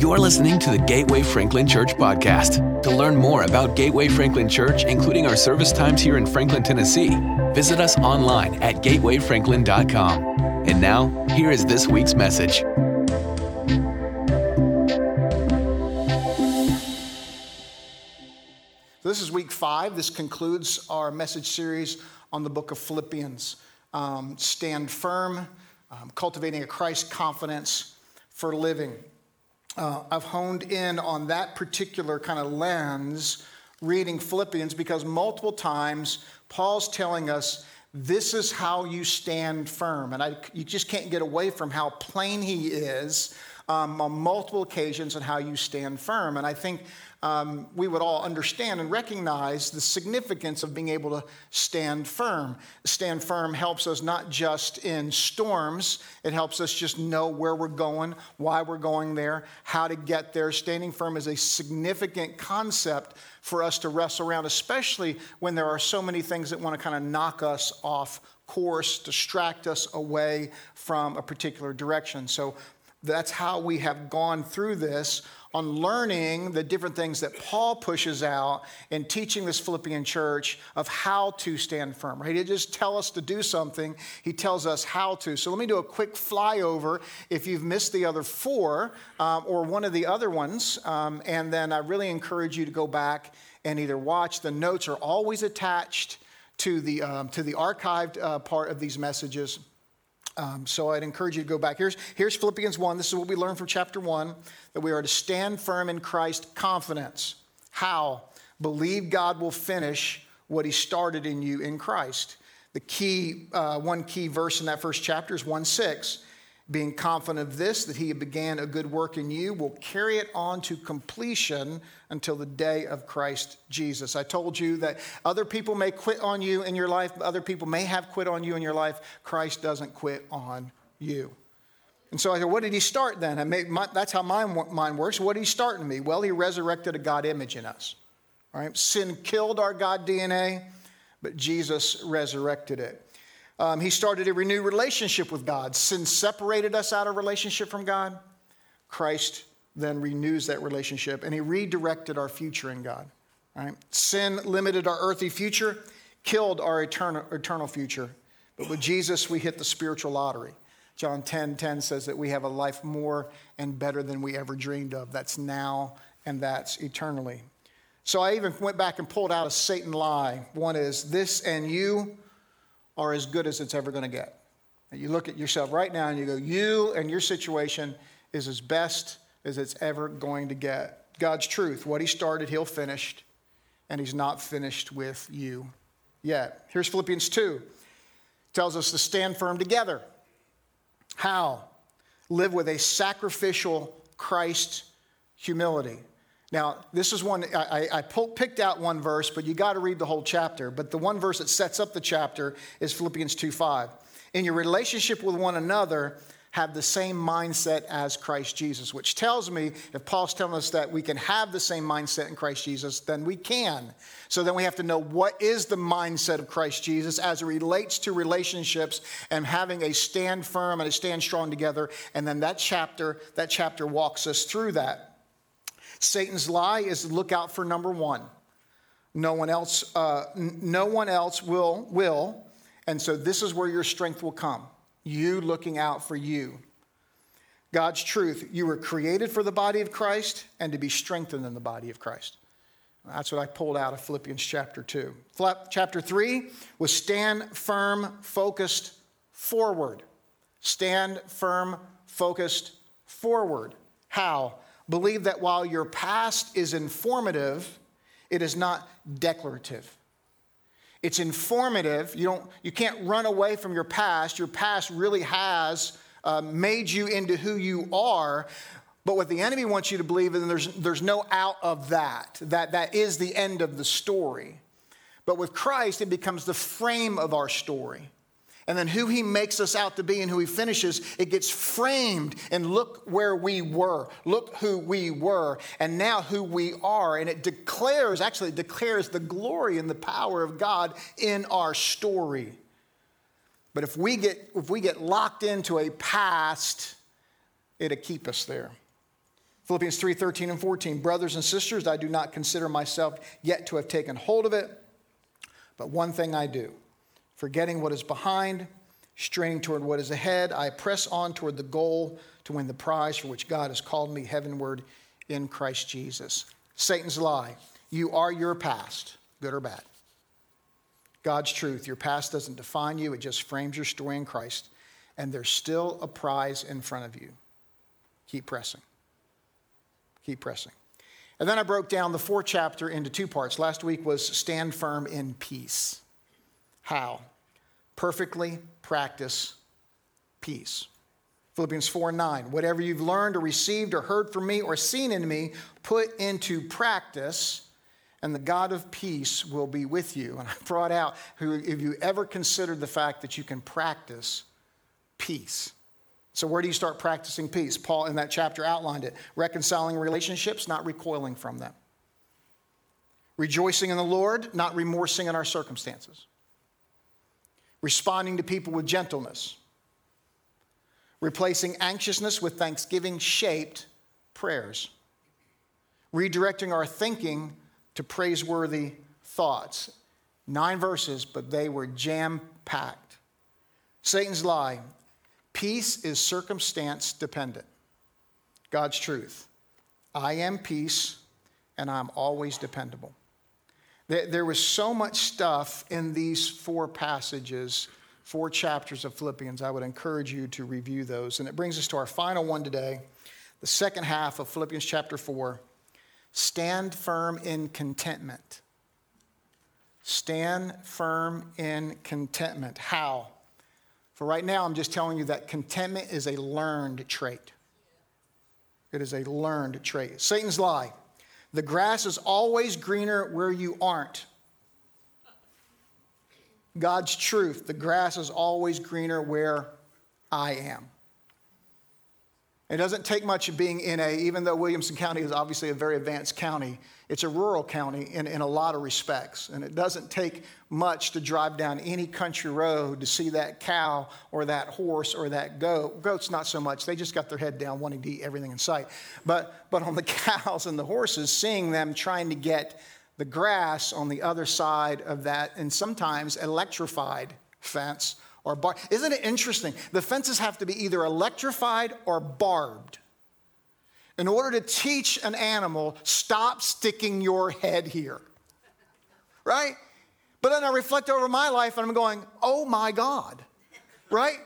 You're listening to the Gateway Franklin Church podcast. To learn more about Gateway Franklin Church, including our service times here in Franklin, Tennessee, visit us online at gatewayfranklin.com. And now, here is this week's message. This is week 5. This concludes our message series on the book of Philippians. Stand firm, cultivating a Christ confidence for living. I've honed in on that particular kind of lens reading Philippians because multiple times Paul's telling us this is how you stand firm. And you just can't get away from how plain he is on multiple occasions on how you stand firm. And I think we would all understand and recognize the significance of being able to stand firm. Stand firm helps us not just in storms. It helps us just know where we're going, why we're going there, how to get there. Standing firm is a significant concept for us to wrestle around, especially when there are so many things that want to kind of knock us off course, distract us away from a particular direction. So that's how we have gone through this on learning the different things that Paul pushes out and teaching this Philippian church of how to stand firm, right? He didn't just tell us to do something. He tells us how to. So let me do a quick flyover if you've missed the other 4 or one of the other ones. And then I really encourage you to go back and either watch. The notes are always attached to the archived part of these messages. So I'd encourage you to go back. Here's Philippians 1. This is what we learned from chapter 1, that we are to stand firm in Christ confidence. How? Believe God will finish what he started in you in Christ. The key, one key verse in that first chapter is 1:6. Being confident of this, that he who began a good work in you will carry it on to completion until the day of Christ Jesus. I told you that other people may quit on you in your life. Other people may have quit on you in your life. Christ doesn't quit on you. And so I said, what did he start then? That's how my mind works. What did he start in me? Well, he resurrected a God image in us. All right? Sin killed our God DNA, but Jesus resurrected it. He started a renewed relationship with God. Sin separated us out of relationship from God. Christ then renews that relationship, and he redirected our future in God. Right? Sin limited our earthly future, killed our eternal future. But with Jesus, we hit the spiritual lottery. John 10:10 says that we have a life more and better than we ever dreamed of. That's now, and that's eternally. So I even went back and pulled out a Satan lie. One is, this and you are as good as it's ever going to get. And you look at yourself right now and you go, you and your situation is as best as it's ever going to get. God's truth, what he started, he'll finish, and he's not finished with you yet. Here's Philippians 2. It tells us to stand firm together. How? Live with a sacrificial Christ humility. Now, this is one, I picked out one verse, but you got to read the whole chapter. But the one verse that sets up the chapter is Philippians 2:5. In your relationship with one another, have the same mindset as Christ Jesus, which tells me if Paul's telling us that we can have the same mindset in Christ Jesus, then we can. So then we have to know what is the mindset of Christ Jesus as it relates to relationships and having a stand firm and a stand strong together. And then that chapter walks us through that. Satan's lie is to look out for number one. No one else will. And so this is where your strength will come. You looking out for you. God's truth. You were created for the body of Christ and to be strengthened in the body of Christ. That's what I pulled out of Philippians chapter 2. Chapter 3 was stand firm, focused forward. Stand firm, focused forward. How? Believe that while your past is informative, it is not declarative. It's informative. You can't run away from your past. Your past really has made you into who you are. But what the enemy wants you to believe is there's no out of that. That is the end of the story. But with Christ, it becomes the frame of our story. And then who he makes us out to be and who he finishes, it gets framed. And look where we were. Look who we were. And now who we are. And it declares the glory and the power of God in our story. But if we get locked into a past, it'll keep us there. Philippians 3:13 and 14, brothers and sisters, I do not consider myself yet to have taken hold of it, but one thing I do, forgetting what is behind, straining toward what is ahead, I press on toward the goal to win the prize for which God has called me heavenward in Christ Jesus. Satan's lie, you are your past, good or bad. God's truth, your past doesn't define you, it just frames your story in Christ, and there's still a prize in front of you. Keep pressing. Keep pressing. And then I broke down the fourth chapter into two parts. Last week was stand firm in peace. How? Perfectly practice peace. Philippians 4:9, whatever you've learned or received or heard from me or seen in me, put into practice, and the God of peace will be with you. And I brought out, if you ever considered the fact that you can practice peace. So where do you start practicing peace? Paul in that chapter outlined it. Reconciling relationships, not recoiling from them. Rejoicing in the Lord, not remorsing in our circumstances. Responding to people with gentleness. Replacing anxiousness with thanksgiving-shaped prayers. Redirecting our thinking to praiseworthy thoughts. 9 verses, but they were jam-packed. Satan's lie, peace is circumstance dependent. God's truth, I am peace and I'm always dependable. There was so much stuff in these 4 passages, 4 chapters of Philippians. I would encourage you to review those. And it brings us to our final one today, the second half of Philippians chapter 4. Stand firm in contentment. Stand firm in contentment. How? For right now, I'm just telling you that contentment is a learned trait. It is a learned trait. Satan's lie. The grass is always greener where you aren't. God's truth. The grass is always greener where I am. It doesn't take much of being in even though Williamson County is obviously a very advanced county, it's a rural county in a lot of respects. And it doesn't take much to drive down any country road to see that cow or that horse or that goat. Goats, not so much. They just got their head down wanting to eat everything in sight. But on the cows and the horses, seeing them trying to get the grass on the other side of that and sometimes electrified fence or bar. Isn't it interesting? The fences have to be either electrified or barbed. In order to teach an animal, stop sticking your head here. Right? But then I reflect over my life and I'm going, oh my God. Right?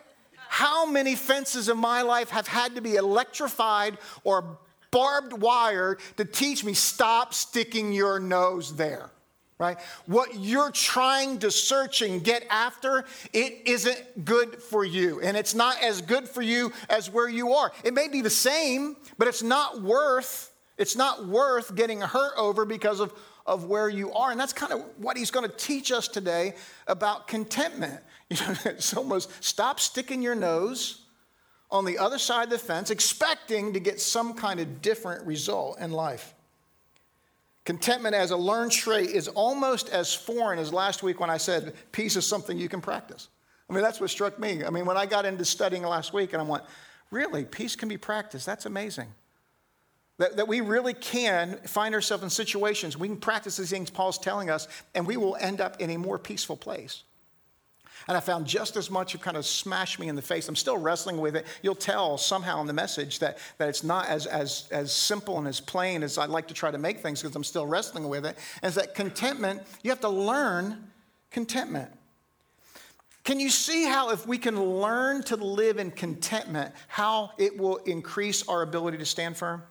How many fences in my life have had to be electrified or barbed wire to teach me stop sticking your nose there? Right? What you're trying to search and get after, it isn't good for you. And it's not as good for you as where you are. It may be the same, but it's not worth getting hurt over because of where you are. And that's kind of what he's going to teach us today about contentment. You know, it's almost stop sticking your nose on the other side of the fence, expecting to get some kind of different result in life. Contentment as a learned trait is almost as foreign as last week when I said peace is something you can practice. I mean, that's what struck me. I mean, when I got into studying last week and I went, really, peace can be practiced. That's amazing. That we really can find ourselves in situations. We can practice these things Paul's telling us and we will end up in a more peaceful place. And I found just as much it kind of smashed me in the face. I'm still wrestling with it. You'll tell somehow in the message that it's not as simple and as plain as I'd like to try to make things because I'm still wrestling with it. And it's that contentment, you have to learn contentment. Can you see how if we can learn to live in contentment, how it will increase our ability to stand firm?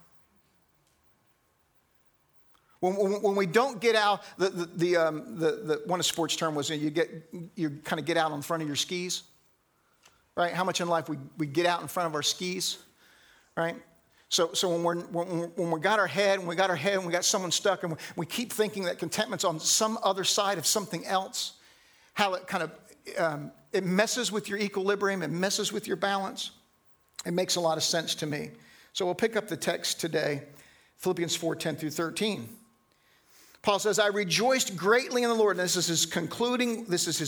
When we don't get out, the one sports term was you kind of get out in front of your skis, right? How much in life we get out in front of our skis, right? So when we got our head and we got someone stuck and we keep thinking that contentment's on some other side of something else, how it kind of it messes with your equilibrium, it messes with your balance. It makes a lot of sense to me. So we'll pick up the text today, Philippians 4:10 through 13. Paul says, I rejoiced greatly in the Lord. And this is his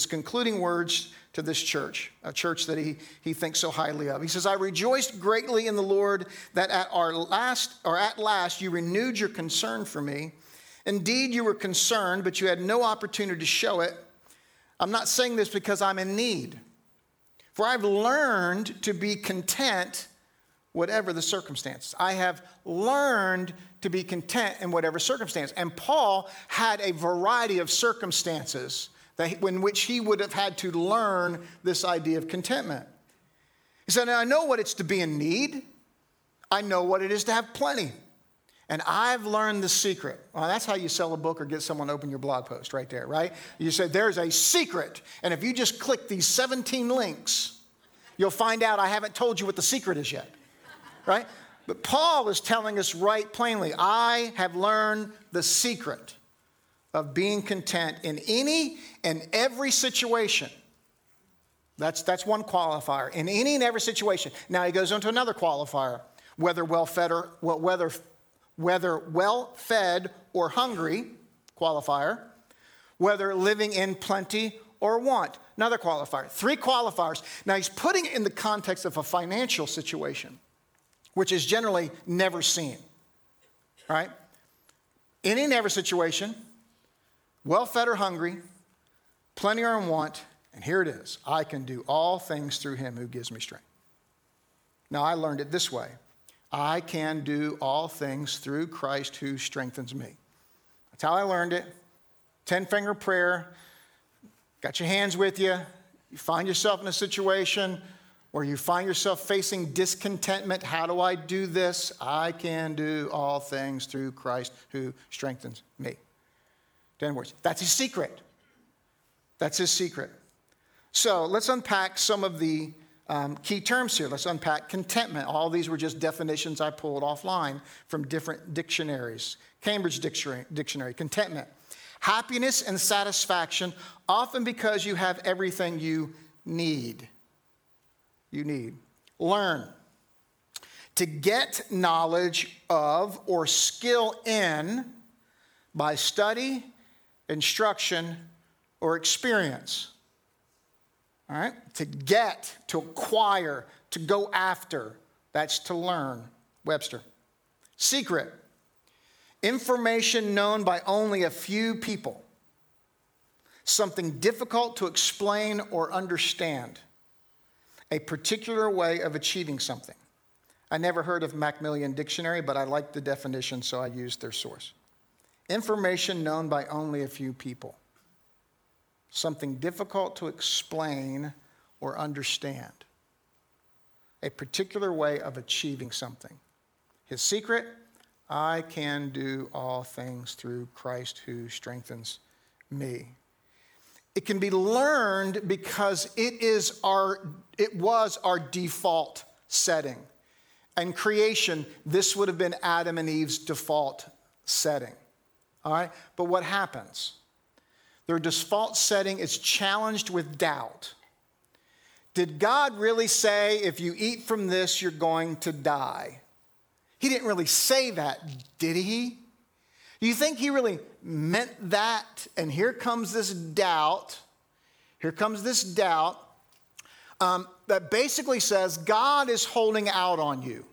concluding words to this church, a church that he thinks so highly of. He says, I rejoiced greatly in the Lord that at last you renewed your concern for me. Indeed, you were concerned, but you had no opportunity to show it. I'm not saying this because I'm in need, for I've learned to be content whatever the circumstance. I have learned to be content in whatever circumstance. And Paul had a variety of circumstances in which he would have had to learn this idea of contentment. He said, I know what it's to be in need. I know what it is to have plenty. And I've learned the secret. Well, that's how you sell a book or get someone to open your blog post right there, right? You say, there's a secret. And if you just click these 17 links, you'll find out I haven't told you what the secret is yet, right? But Paul is telling us right plainly, I have learned the secret of being content in any and every situation. That's one qualifier, in any and every situation. Now he goes on to another qualifier, whether well-fed or hungry, qualifier, whether living in plenty or want, another qualifier. Three qualifiers. Now, he's putting it in the context of a financial situation, which is generally never seen, right? Any and every situation, well-fed or hungry, plenty or in want, and here it is. I can do all things through him who gives me strength. Now, I learned it this way. I can do all things through Christ who strengthens me. That's how I learned it. 10-finger prayer. Got your hands with you. You find yourself in a situation where you find yourself facing discontentment. How do I do this? I can do all things through Christ who strengthens me. 10 words. That's his secret. That's his secret. So let's unpack some of the key terms here. Let's unpack contentment. All these were just definitions I pulled offline from different dictionaries. Cambridge Dictionary, contentment. Happiness and satisfaction, often because you have everything you need. You need. Learn. To get knowledge of or skill in by study, instruction, or experience. All right, to get, to acquire, to go after, that's to learn, Webster. Secret, information known by only a few people. Something difficult to explain or understand. A particular way of achieving something. I never heard of Macmillan Dictionary, but I liked the definition, so I used their source. Information known by only a few people. Something difficult to explain or understand. A particular way of achieving something. His secret, I can do all things through Christ who strengthens me. It can be learned because it was our default setting. And creation, this would have been Adam and Eve's default setting. All right? But what happens? Their default setting is challenged with doubt. Did God really say, if you eat from this, you're going to die? He didn't really say that, did he? Do you think he really meant that? And here comes this doubt. Here comes this doubt that basically says God is holding out on you.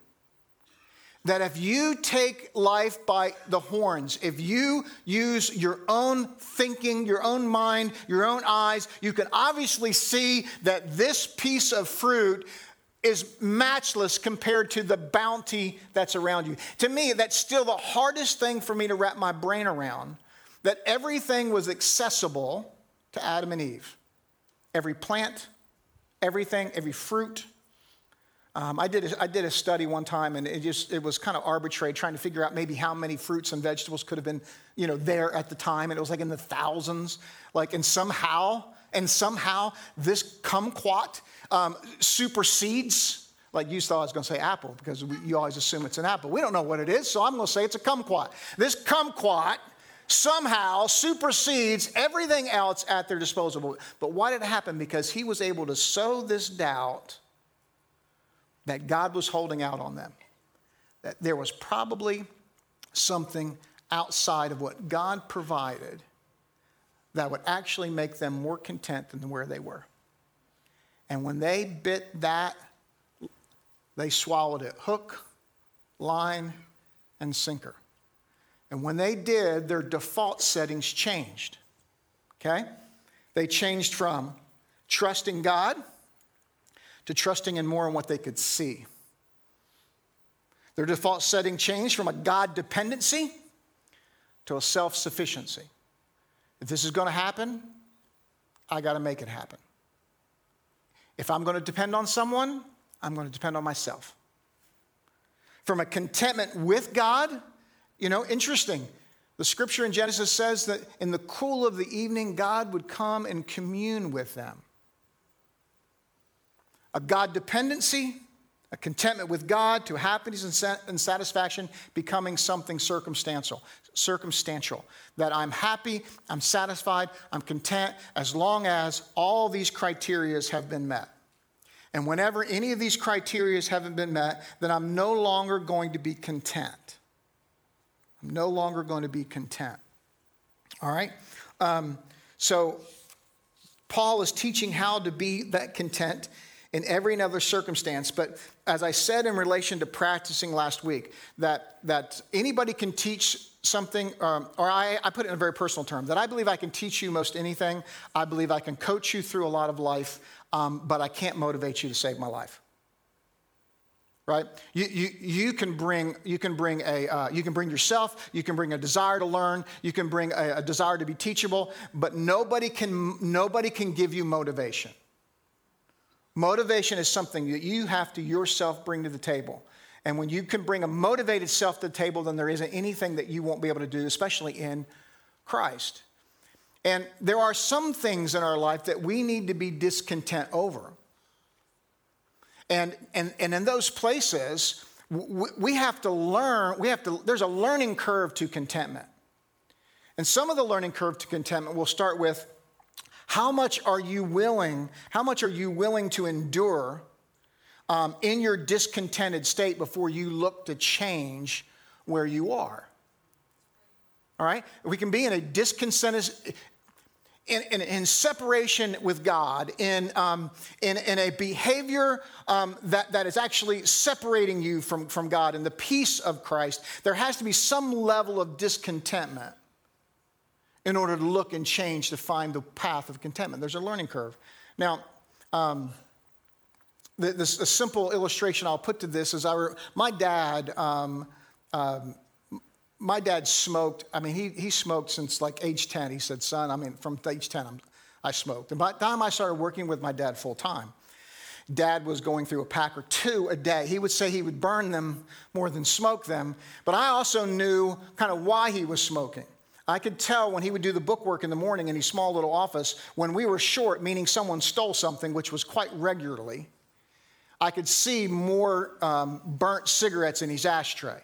That if you take life by the horns, if you use your own thinking, your own mind, your own eyes, you can obviously see that this piece of fruit is matchless compared to the bounty that's around you. To me, that's still the hardest thing for me to wrap my brain around, that everything was accessible to Adam and Eve. Every plant, everything, every fruit. I did a study one time, and it was kind of arbitrary, trying to figure out maybe how many fruits and vegetables could have been, there at the time, and it was like in the thousands, and somehow this kumquat supersedes. Like you thought I was going to say apple, because you always assume it's an apple. We don't know what it is, so I'm going to say it's a kumquat. This kumquat somehow supersedes everything else at their disposal. But why did it happen? Because he was able to sow this doubt that God was holding out on them, that there was probably something outside of what God provided that would actually make them more content than where they were. And when they bit that, they swallowed it hook, line, and sinker. And when they did, their default settings changed, okay? They changed from trusting God to trusting in more on what they could see. Their default setting changed from a God dependency to a self-sufficiency. If this is going to happen, I got to make it happen. If I'm going to depend on someone, I'm going to depend on myself. From a contentment with God, you know, interesting. The scripture in Genesis says that in the cool of the evening, God would come and commune with them. A God dependency, a contentment with God to happiness and satisfaction becoming something circumstantial, that I'm happy, I'm satisfied, I'm content as long as all these criteria have been met. And whenever any of these criteria haven't been met, then I'm no longer going to be content. I'm no longer going to be content. All right? So Paul is teaching how to be that content in every and other circumstance. But as I said in relation to practicing last week, that anybody can teach something, or I put it in a very personal term, that I believe I can teach you most anything. I believe I can coach you through a lot of life, but I can't motivate you to save my life. Right? You can bring yourself. You can bring a desire to learn. You can bring a desire to be teachable. But nobody can give you motivation. Motivation is something that you have to yourself bring to the table. And when you can bring a motivated self to the table, then there isn't anything that you won't be able to do, especially in Christ. And there are some things in our life that we need to be discontent over. And in those places, we have to learn, there's a learning curve to contentment. And some of the learning curve to contentment will start with, how much are you willing to endure in your discontented state before you look to change where you are? All right? We can be in a discontented, in separation with God, in a behavior that is actually separating you from God and the peace of Christ. There has to be some level of discontentment in order to look and change to find the path of contentment. There's a learning curve. Now, a simple illustration I'll put to this is my dad smoked. I mean, he smoked since like age 10. He said, son, I mean, from age 10, I smoked. And by the time I started working with my dad full time, Dad was going through a pack or two a day. He would say he would burn them more than smoke them. But I also knew kind of why he was smoking. I could tell when he would do the bookwork in the morning in his small little office, when we were short, meaning someone stole something, which was quite regularly, I could see more burnt cigarettes in his ashtray,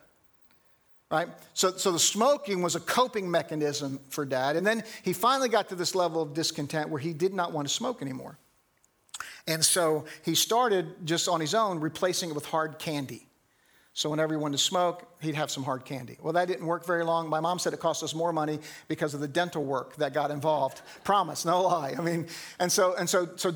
right? So the smoking was a coping mechanism for Dad. And then he finally got to this level of discontent where he did not want to smoke anymore. And so he started just on his own replacing it with hard candy. So whenever he wanted to smoke, he'd have some hard candy. Well, that didn't work very long. My mom said it cost us more money because of the dental work that got involved. Promise, no lie. I mean, and so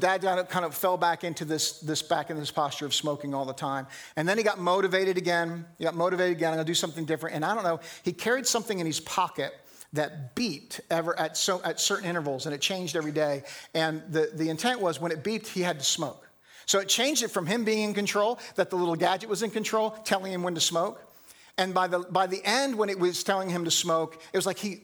Dad kind of fell back into this posture of smoking all the time. And then he got motivated again. I'm gonna do something different. And I don't know. He carried something in his pocket that beeped at certain intervals, and it changed every day. And the intent was when it beeped, he had to smoke. So it changed it from him being in control, that the little gadget was in control, telling him when to smoke. And by the end, when it was telling him to smoke, it was like, I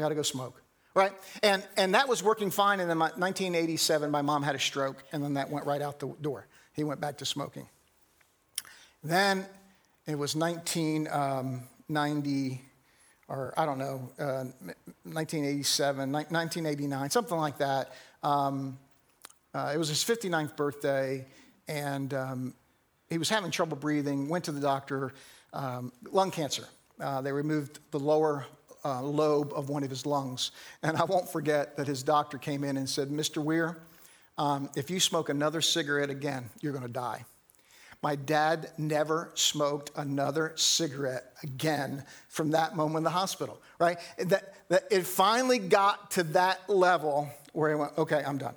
got to go smoke, right? And that was working fine. And then in 1987, my mom had a stroke, and then that went right out the door. He went back to smoking. Then it was 1989, something like that. It was his 59th birthday, and he was having trouble breathing, went to the doctor, lung cancer. They removed the lower lobe of one of his lungs. And I won't forget that his doctor came in and said, Mr. Weir, if you smoke another cigarette again, you're going to die. My dad never smoked another cigarette again from that moment in the hospital, right? That it finally got to that level where he went, okay, I'm done.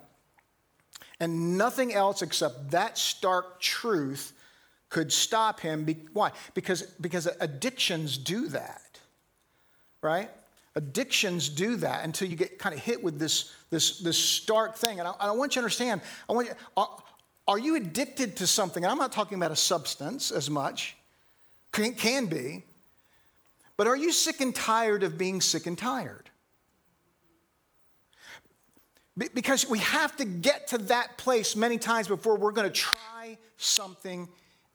And nothing else except that stark truth could stop him. Why? Because addictions do that, right? Addictions do that until you get kind of hit with this stark thing. And I want you to understand, are you addicted to something? And I'm not talking about a substance as much. Can be. But are you sick and tired of being sick and tired? Because we have to get to that place many times before we're going to try something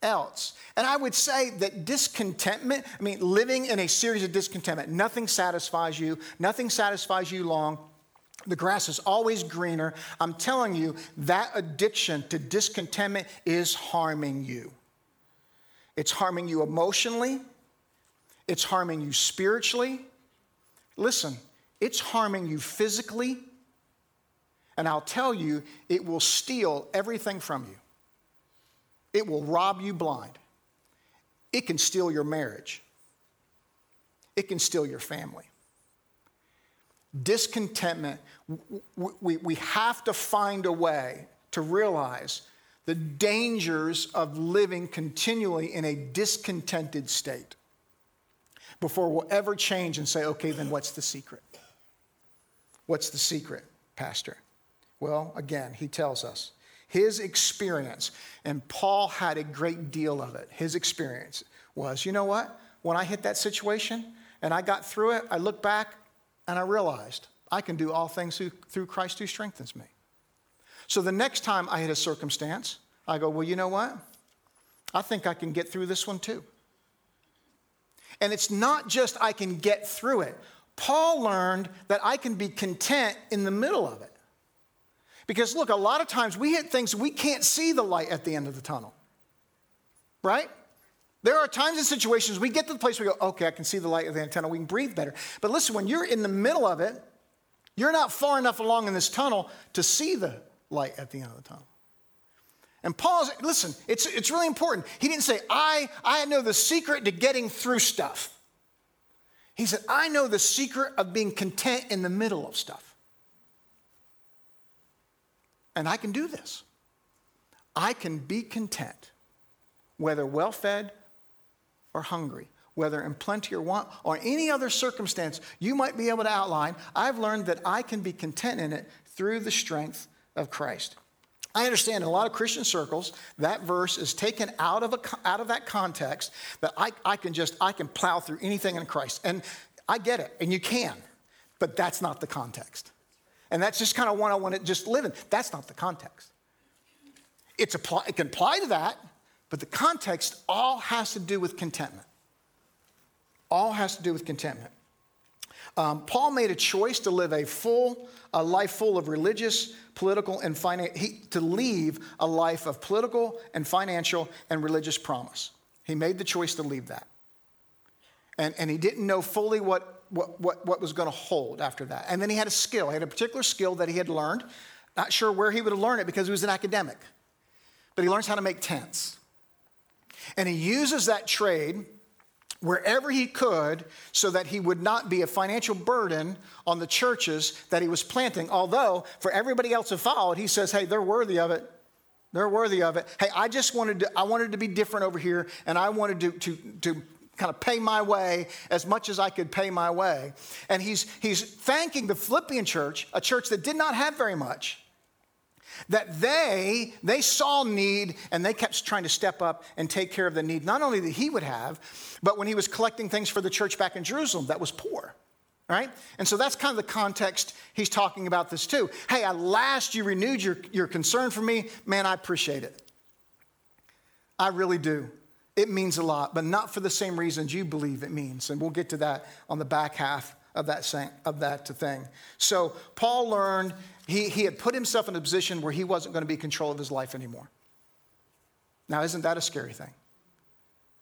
else. And I would say that discontentment, I mean, living in a series of discontentment, nothing satisfies you long. The grass is always greener. I'm telling you, that addiction to discontentment is harming you. It's harming you emotionally. It's harming you spiritually. Listen, it's harming you physically. And I'll tell you, it will steal everything from you. It will rob you blind. It can steal your marriage. It can steal your family. Discontentment, we have to find a way to realize the dangers of living continually in a discontented state before we'll ever change and say, okay, then what's the secret? What's the secret, Pastor? Well, again, he tells us. His experience, and Paul had a great deal of it, his experience was, you know what? When I hit that situation and I got through it, I looked back and I realized I can do all things through Christ who strengthens me. So the next time I hit a circumstance, I go, well, you know what? I think I can get through this one too. And it's not just I can get through it. Paul learned that I can be content in the middle of it. Because, look, a lot of times we hit things we can't see the light at the end of the tunnel, right? There are times and situations we get to the place where we go, okay, I can see the light at the end of the tunnel. We can breathe better. But listen, when you're in the middle of it, you're not far enough along in this tunnel to see the light at the end of the tunnel. And Paul's, listen, it's really important. He didn't say, I know the secret to getting through stuff. He said, I know the secret of being content in the middle of stuff. And I can do this. I can be content, whether well-fed or hungry, whether in plenty or want, or any other circumstance you might be able to outline. I've learned that I can be content in it through the strength of Christ. I understand in a lot of Christian circles, that verse is taken out of that context, that I can plow through anything in Christ. And I get it, and you can, but that's not the context. And that's just kind of one I want to just live in. That's not the context. It can apply to that, but the context all has to do with contentment. All has to do with contentment. Paul made a choice to live a life full of religious, political, and to leave a life of political and financial and religious promise. He made the choice to leave that. And he didn't know fully what was going to hold after that. And then he had a skill. He had a particular skill that he had learned. Not sure where he would have learned it because he was an academic. But he learns how to make tents. And he uses that trade wherever he could so that he would not be a financial burden on the churches that he was planting. Although, for everybody else who followed, he says, hey, they're worthy of it. They're worthy of it. Hey, I wanted to be different over here, and I wanted to kind of pay my way as much as I could pay my way. And he's thanking the Philippian church, a church that did not have very much, that they saw need and they kept trying to step up and take care of the need, not only that he would have, but when he was collecting things for the church back in Jerusalem that was poor, right? And so that's kind of the context he's talking about this too. Hey, at last you renewed your concern for me. Man, I appreciate it. I really do. It means a lot, but not for the same reasons you believe it means. And we'll get to that on the back half of that thing. So Paul learned he had put himself in a position where he wasn't going to be in control of his life anymore. Now, isn't that a scary thing?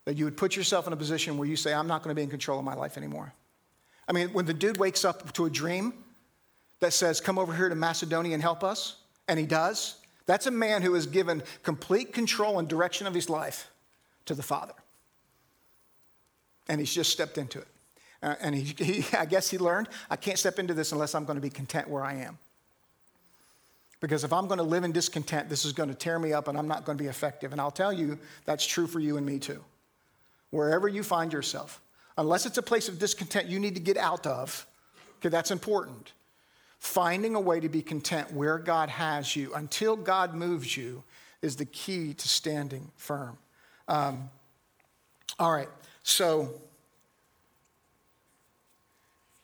That you would put yourself in a position where you say, I'm not going to be in control of my life anymore. I mean, when the dude wakes up to a dream that says, come over here to Macedonia and help us, and he does, That's a man who has given complete control and direction of his life to the Father. And he's just stepped into it. And I guess he learned, I can't step into this unless I'm going to be content where I am. Because if I'm going to live in discontent, this is going to tear me up and I'm not going to be effective. And I'll tell you, that's true for you and me too. Wherever you find yourself, unless it's a place of discontent you need to get out of, okay, that's important. Finding a way to be content where God has you until God moves you is the key to standing firm. All right, so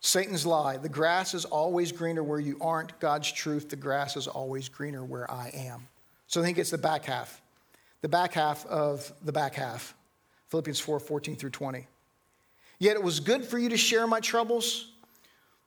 Satan's lie, the grass is always greener where you aren't. God's truth, the grass is always greener where I am. So I think it's the back half of the back half, Philippians 4:14-20. Yet it was good for you to share my troubles.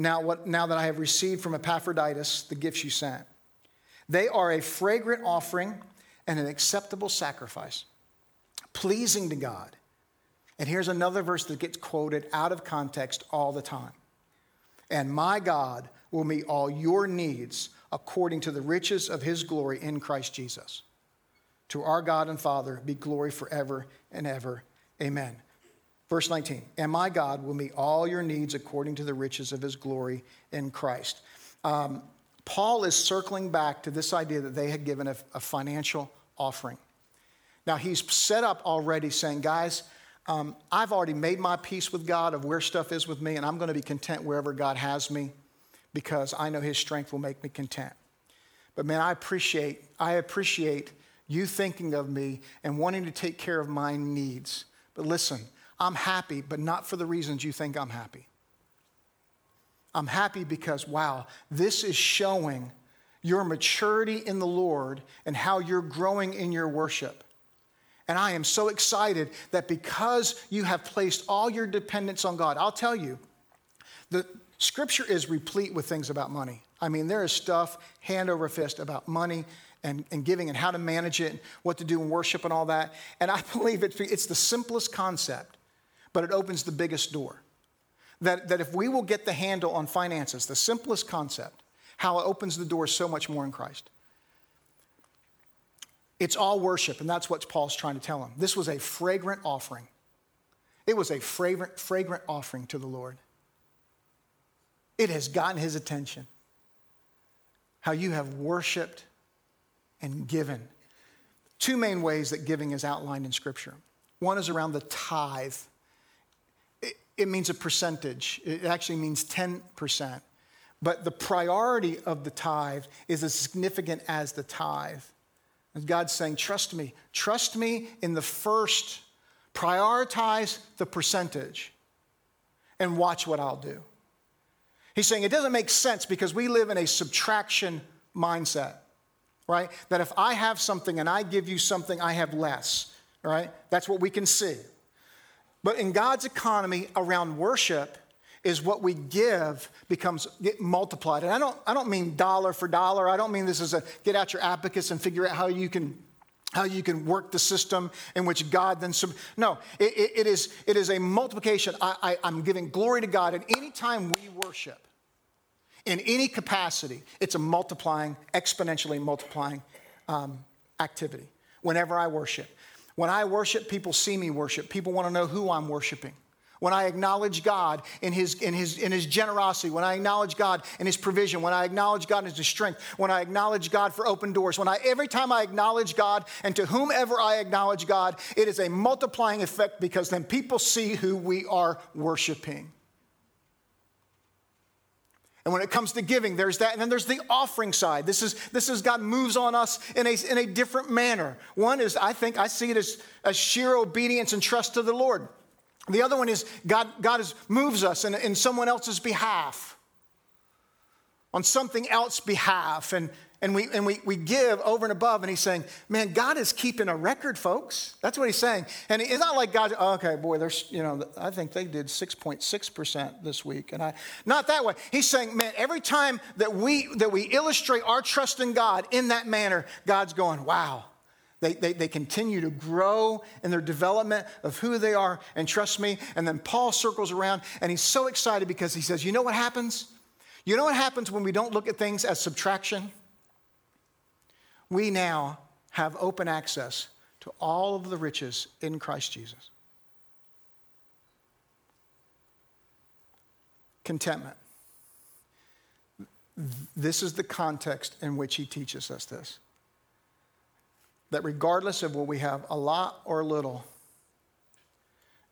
Now that I have received from Epaphroditus the gifts you sent. They are a fragrant offering and an acceptable sacrifice, pleasing to God. And here's another verse that gets quoted out of context all the time. And my God will meet all your needs according to the riches of his glory in Christ Jesus. To our God and Father be glory forever and ever. Amen. Verse 19, and my God will meet all your needs according to the riches of his glory in Christ. Paul is circling back to this idea that they had given a financial offering. Now, he's set up already saying, guys, I've already made my peace with God of where stuff is with me, and I'm going to be content wherever God has me because I know his strength will make me content. But, man, I appreciate you thinking of me and wanting to take care of my needs. But listen, I'm happy, but not for the reasons you think I'm happy. I'm happy because, wow, this is showing your maturity in the Lord and how you're growing in your worship. And I am so excited that because you have placed all your dependence on God, I'll tell you, the Scripture is replete with things about money. I mean, there is stuff hand over fist about money and giving and how to manage it, and what to do in worship and all that. And I believe it's the simplest concept. But it opens the biggest door. That if we will get the handle on finances, the simplest concept, how it opens the door so much more in Christ. It's all worship, and that's what Paul's trying to tell him. This was a fragrant offering. It was a fragrant offering to the Lord. It has gotten his attention. How you have worshiped and given. Two main ways that giving is outlined in Scripture. One is around the tithe. It means a percentage. It actually means 10%. But the priority of the tithe is as significant as the tithe. And God's saying, trust me. Trust me in the first. Prioritize the percentage and watch what I'll do. He's saying it doesn't make sense because we live in a subtraction mindset, right? That if I have something and I give you something, I have less, right? That's what we can see. But in God's economy around worship is what we give becomes multiplied. And I don't mean dollar for dollar. I don't mean this is a get out your abacus and figure out how you can work the system in which God then. No, it is a multiplication. I'm giving glory to God at any time we worship in any capacity. It's a multiplying, exponentially multiplying activity whenever I worship. When I worship, people see me worship. People want to know who I'm worshiping. When I acknowledge God in his generosity, when I acknowledge God in his provision, when I acknowledge God in his strength, when I acknowledge God for open doors, every time I acknowledge God and to whomever I acknowledge God, it is a multiplying effect because then people see who we are worshiping. And when it comes to giving, there's that. And then there's the offering side. This is God moves on us in a different manner. One is, I think, I see it as sheer obedience and trust to the Lord. The other one is God moves us in someone else's behalf, on something else's behalf. And And we give over and above. And he's saying, man, God is keeping a record, folks. That's what he's saying. And it's not like God, oh, okay, boy, there's, you know, I think they did 6.6% this week. And not that way. He's saying, man, every time that we illustrate our trust in God in that manner, God's going, wow. They continue to grow in their development of who they are, and trust me. And then Paul circles around, and he's so excited because he says, you know what happens? You know what happens when we don't look at things as subtraction? We now have open access to all of the riches in Christ Jesus. Contentment. This is the context in which he teaches us this. That regardless of what we have, a lot or little,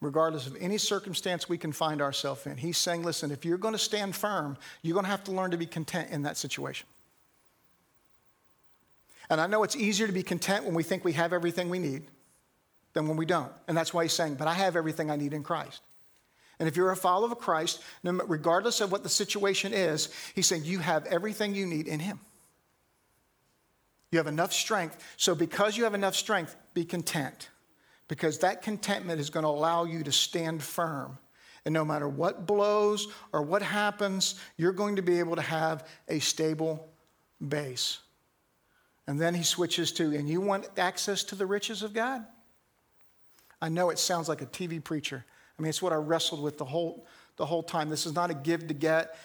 regardless of any circumstance we can find ourselves in, he's saying, listen, if you're going to stand firm, you're going to have to learn to be content in that situation. And I know it's easier to be content when we think we have everything we need than when we don't. And that's why he's saying, but I have everything I need in Christ. And if you're a follower of Christ, regardless of what the situation is, he's saying you have everything you need in him. You have enough strength. So because you have enough strength, be content. Because that contentment is going to allow you to stand firm. And no matter what blows or what happens, you're going to be able to have a stable base. And then he switches to, and you want access to the riches of God? I know it sounds like a TV preacher. I mean, it's what I wrestled with the whole time. This is not a give to get.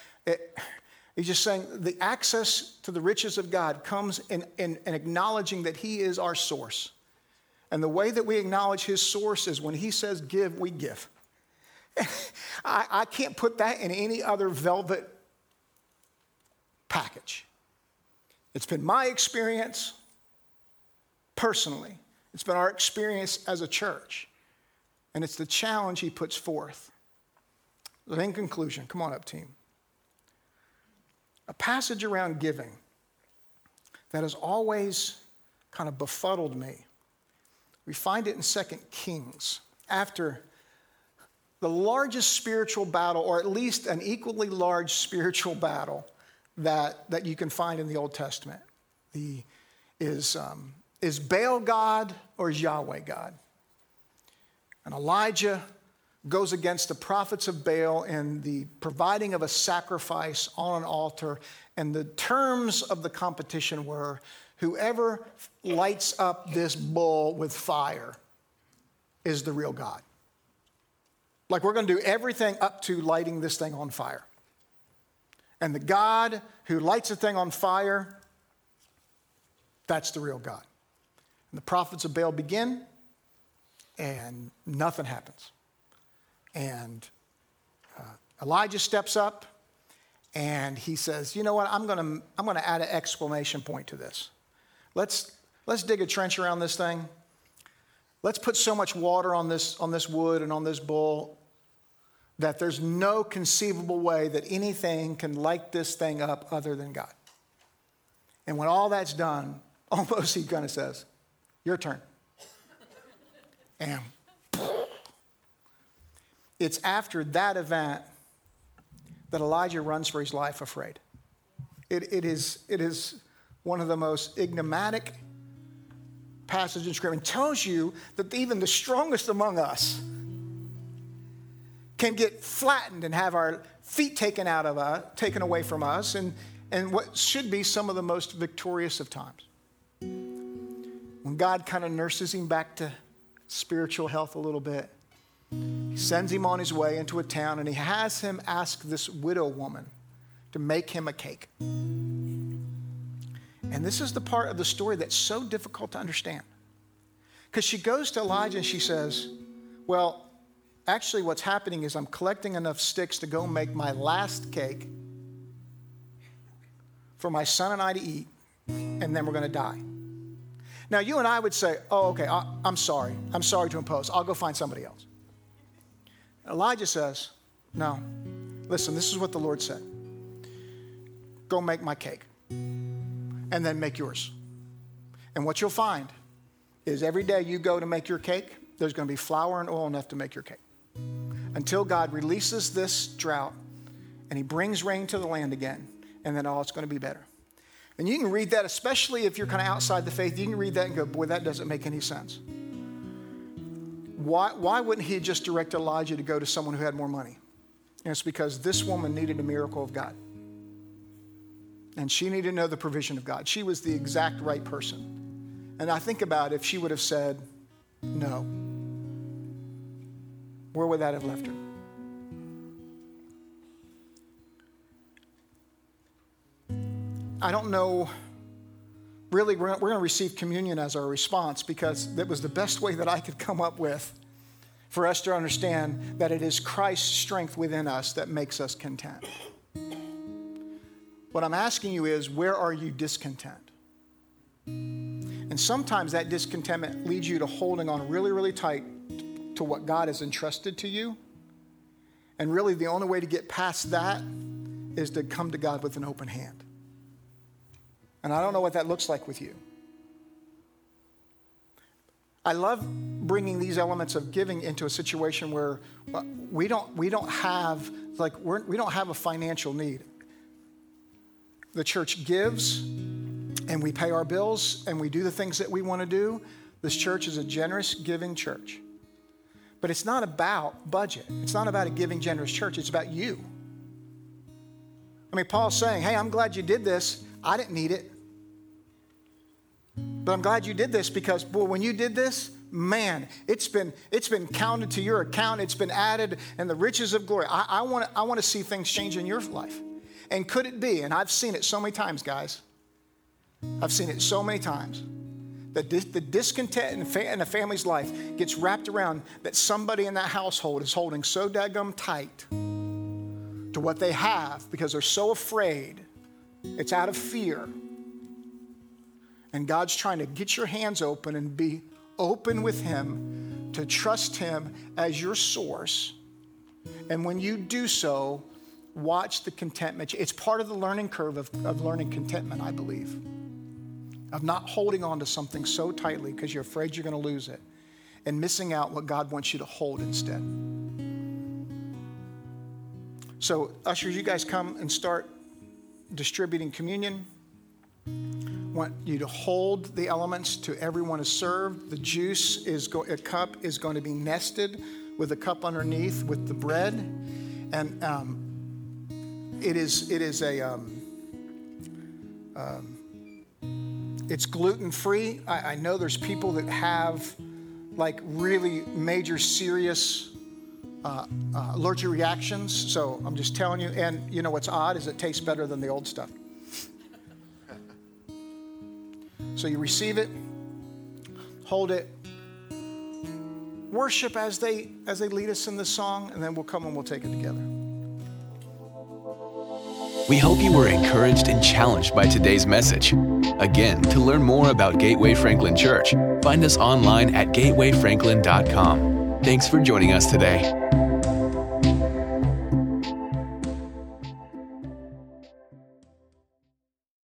He's just saying the access to the riches of God comes in acknowledging that he is our source. And the way that we acknowledge his source is when he says give, we give. I can't put that in any other velvet package. It's been my experience personally. It's been our experience as a church. And it's the challenge he puts forth. But in conclusion, come on up, team. A passage around giving that has always kind of befuddled me. We find it in 2 Kings. After the largest spiritual battle, or at least an equally large spiritual battle, that you can find in the Old Testament. Is Baal God or is Yahweh God? And Elijah goes against the prophets of Baal in the providing of a sacrifice on an altar. And the terms of the competition were, whoever lights up this bull with fire is the real God. Like, we're going to do everything up to lighting this thing on fire. And the God who lights a thing on fire, that's the real God. And the prophets of Baal begin, and nothing happens. And Elijah steps up, and he says, you know what, I'm going to add an exclamation point to this. Let's dig a trench around this thing. Let's put so much water on this wood and on this bull that there's no conceivable way that anything can light this thing up other than God. And when all that's done, almost he kind of says, your turn. And it's after that event that Elijah runs for his life afraid. It is one of the most enigmatic passages in Scripture, and tells you that even the strongest among us can get flattened and have our feet taken away from us, and what should be some of the most victorious of times. When God kind of nurses him back to spiritual health a little bit, he sends him on his way into a town, and he has him ask this widow woman to make him a cake. And this is the part of the story that's so difficult to understand. Because she goes to Elijah and she says, well, actually, what's happening is I'm collecting enough sticks to go make my last cake for my son and I to eat, and then we're going to die. Now, you and I would say, oh, okay, I'm sorry. I'm sorry to impose. I'll go find somebody else. Elijah says, no, listen, this is what the Lord said. Go make my cake, and then make yours. And what you'll find is every day you go to make your cake, there's going to be flour and oil enough to make your cake. Until God releases this drought and he brings rain to the land again, and then all it's going to be better. And you can read that, especially if you're kind of outside the faith, you can read that and go, boy, that doesn't make any sense. Why wouldn't he just direct Elijah to go to someone who had more money? And it's because this woman needed a miracle of God. And she needed to know the provision of God. She was the exact right person. And I think about if she would have said no, where would that have left her? I don't know. Really, we're going to receive communion as our response because that was the best way that I could come up with for us to understand that it is Christ's strength within us that makes us content. What I'm asking you is, where are you discontent? And sometimes that discontentment leads you to holding on really, really tight to what God has entrusted to you. And really, the only way to get past that is to come to God with an open hand. And I don't know what that looks like with you. I love bringing these elements of giving into a situation where we don't have a financial need. The church gives, and we pay our bills, and we do the things that we want to do. This church is a generous, giving church. But it's not about budget. It's not about a giving, generous church. It's about you. I mean, Paul's saying, hey, I'm glad you did this. I didn't need it. But I'm glad you did this because, boy, when you did this, man, it's been counted to your account. It's been added and the riches of glory. I want to see things change in your life. And could it be, and I've seen it so many times, guys. I've seen it so many times. That the discontent in a family's life gets wrapped around that somebody in that household is holding so daggum tight to what they have because they're so afraid. It's out of fear. And God's trying to get your hands open and be open with him to trust him as your source. And when you do so, watch the contentment. It's part of the learning curve of learning contentment, I believe, of not holding on to something so tightly because you're afraid you're going to lose it and missing out what God wants you to hold instead. So, ushers, you guys come and start distributing communion. Want you to hold the elements to everyone is served. The juice a cup is going to be nested with a cup underneath with the bread, and it's gluten free. I know there's people that have like really major serious allergic reactions, so I'm just telling you. And you know what's odd is it tastes better than the old stuff. So you receive it, hold it, worship as they lead us in this song, and then we'll come and we'll take it together. We hope you were encouraged and challenged by today's message. Again, to learn more about Gateway Franklin Church, find us online at gatewayfranklin.com. Thanks for joining us today.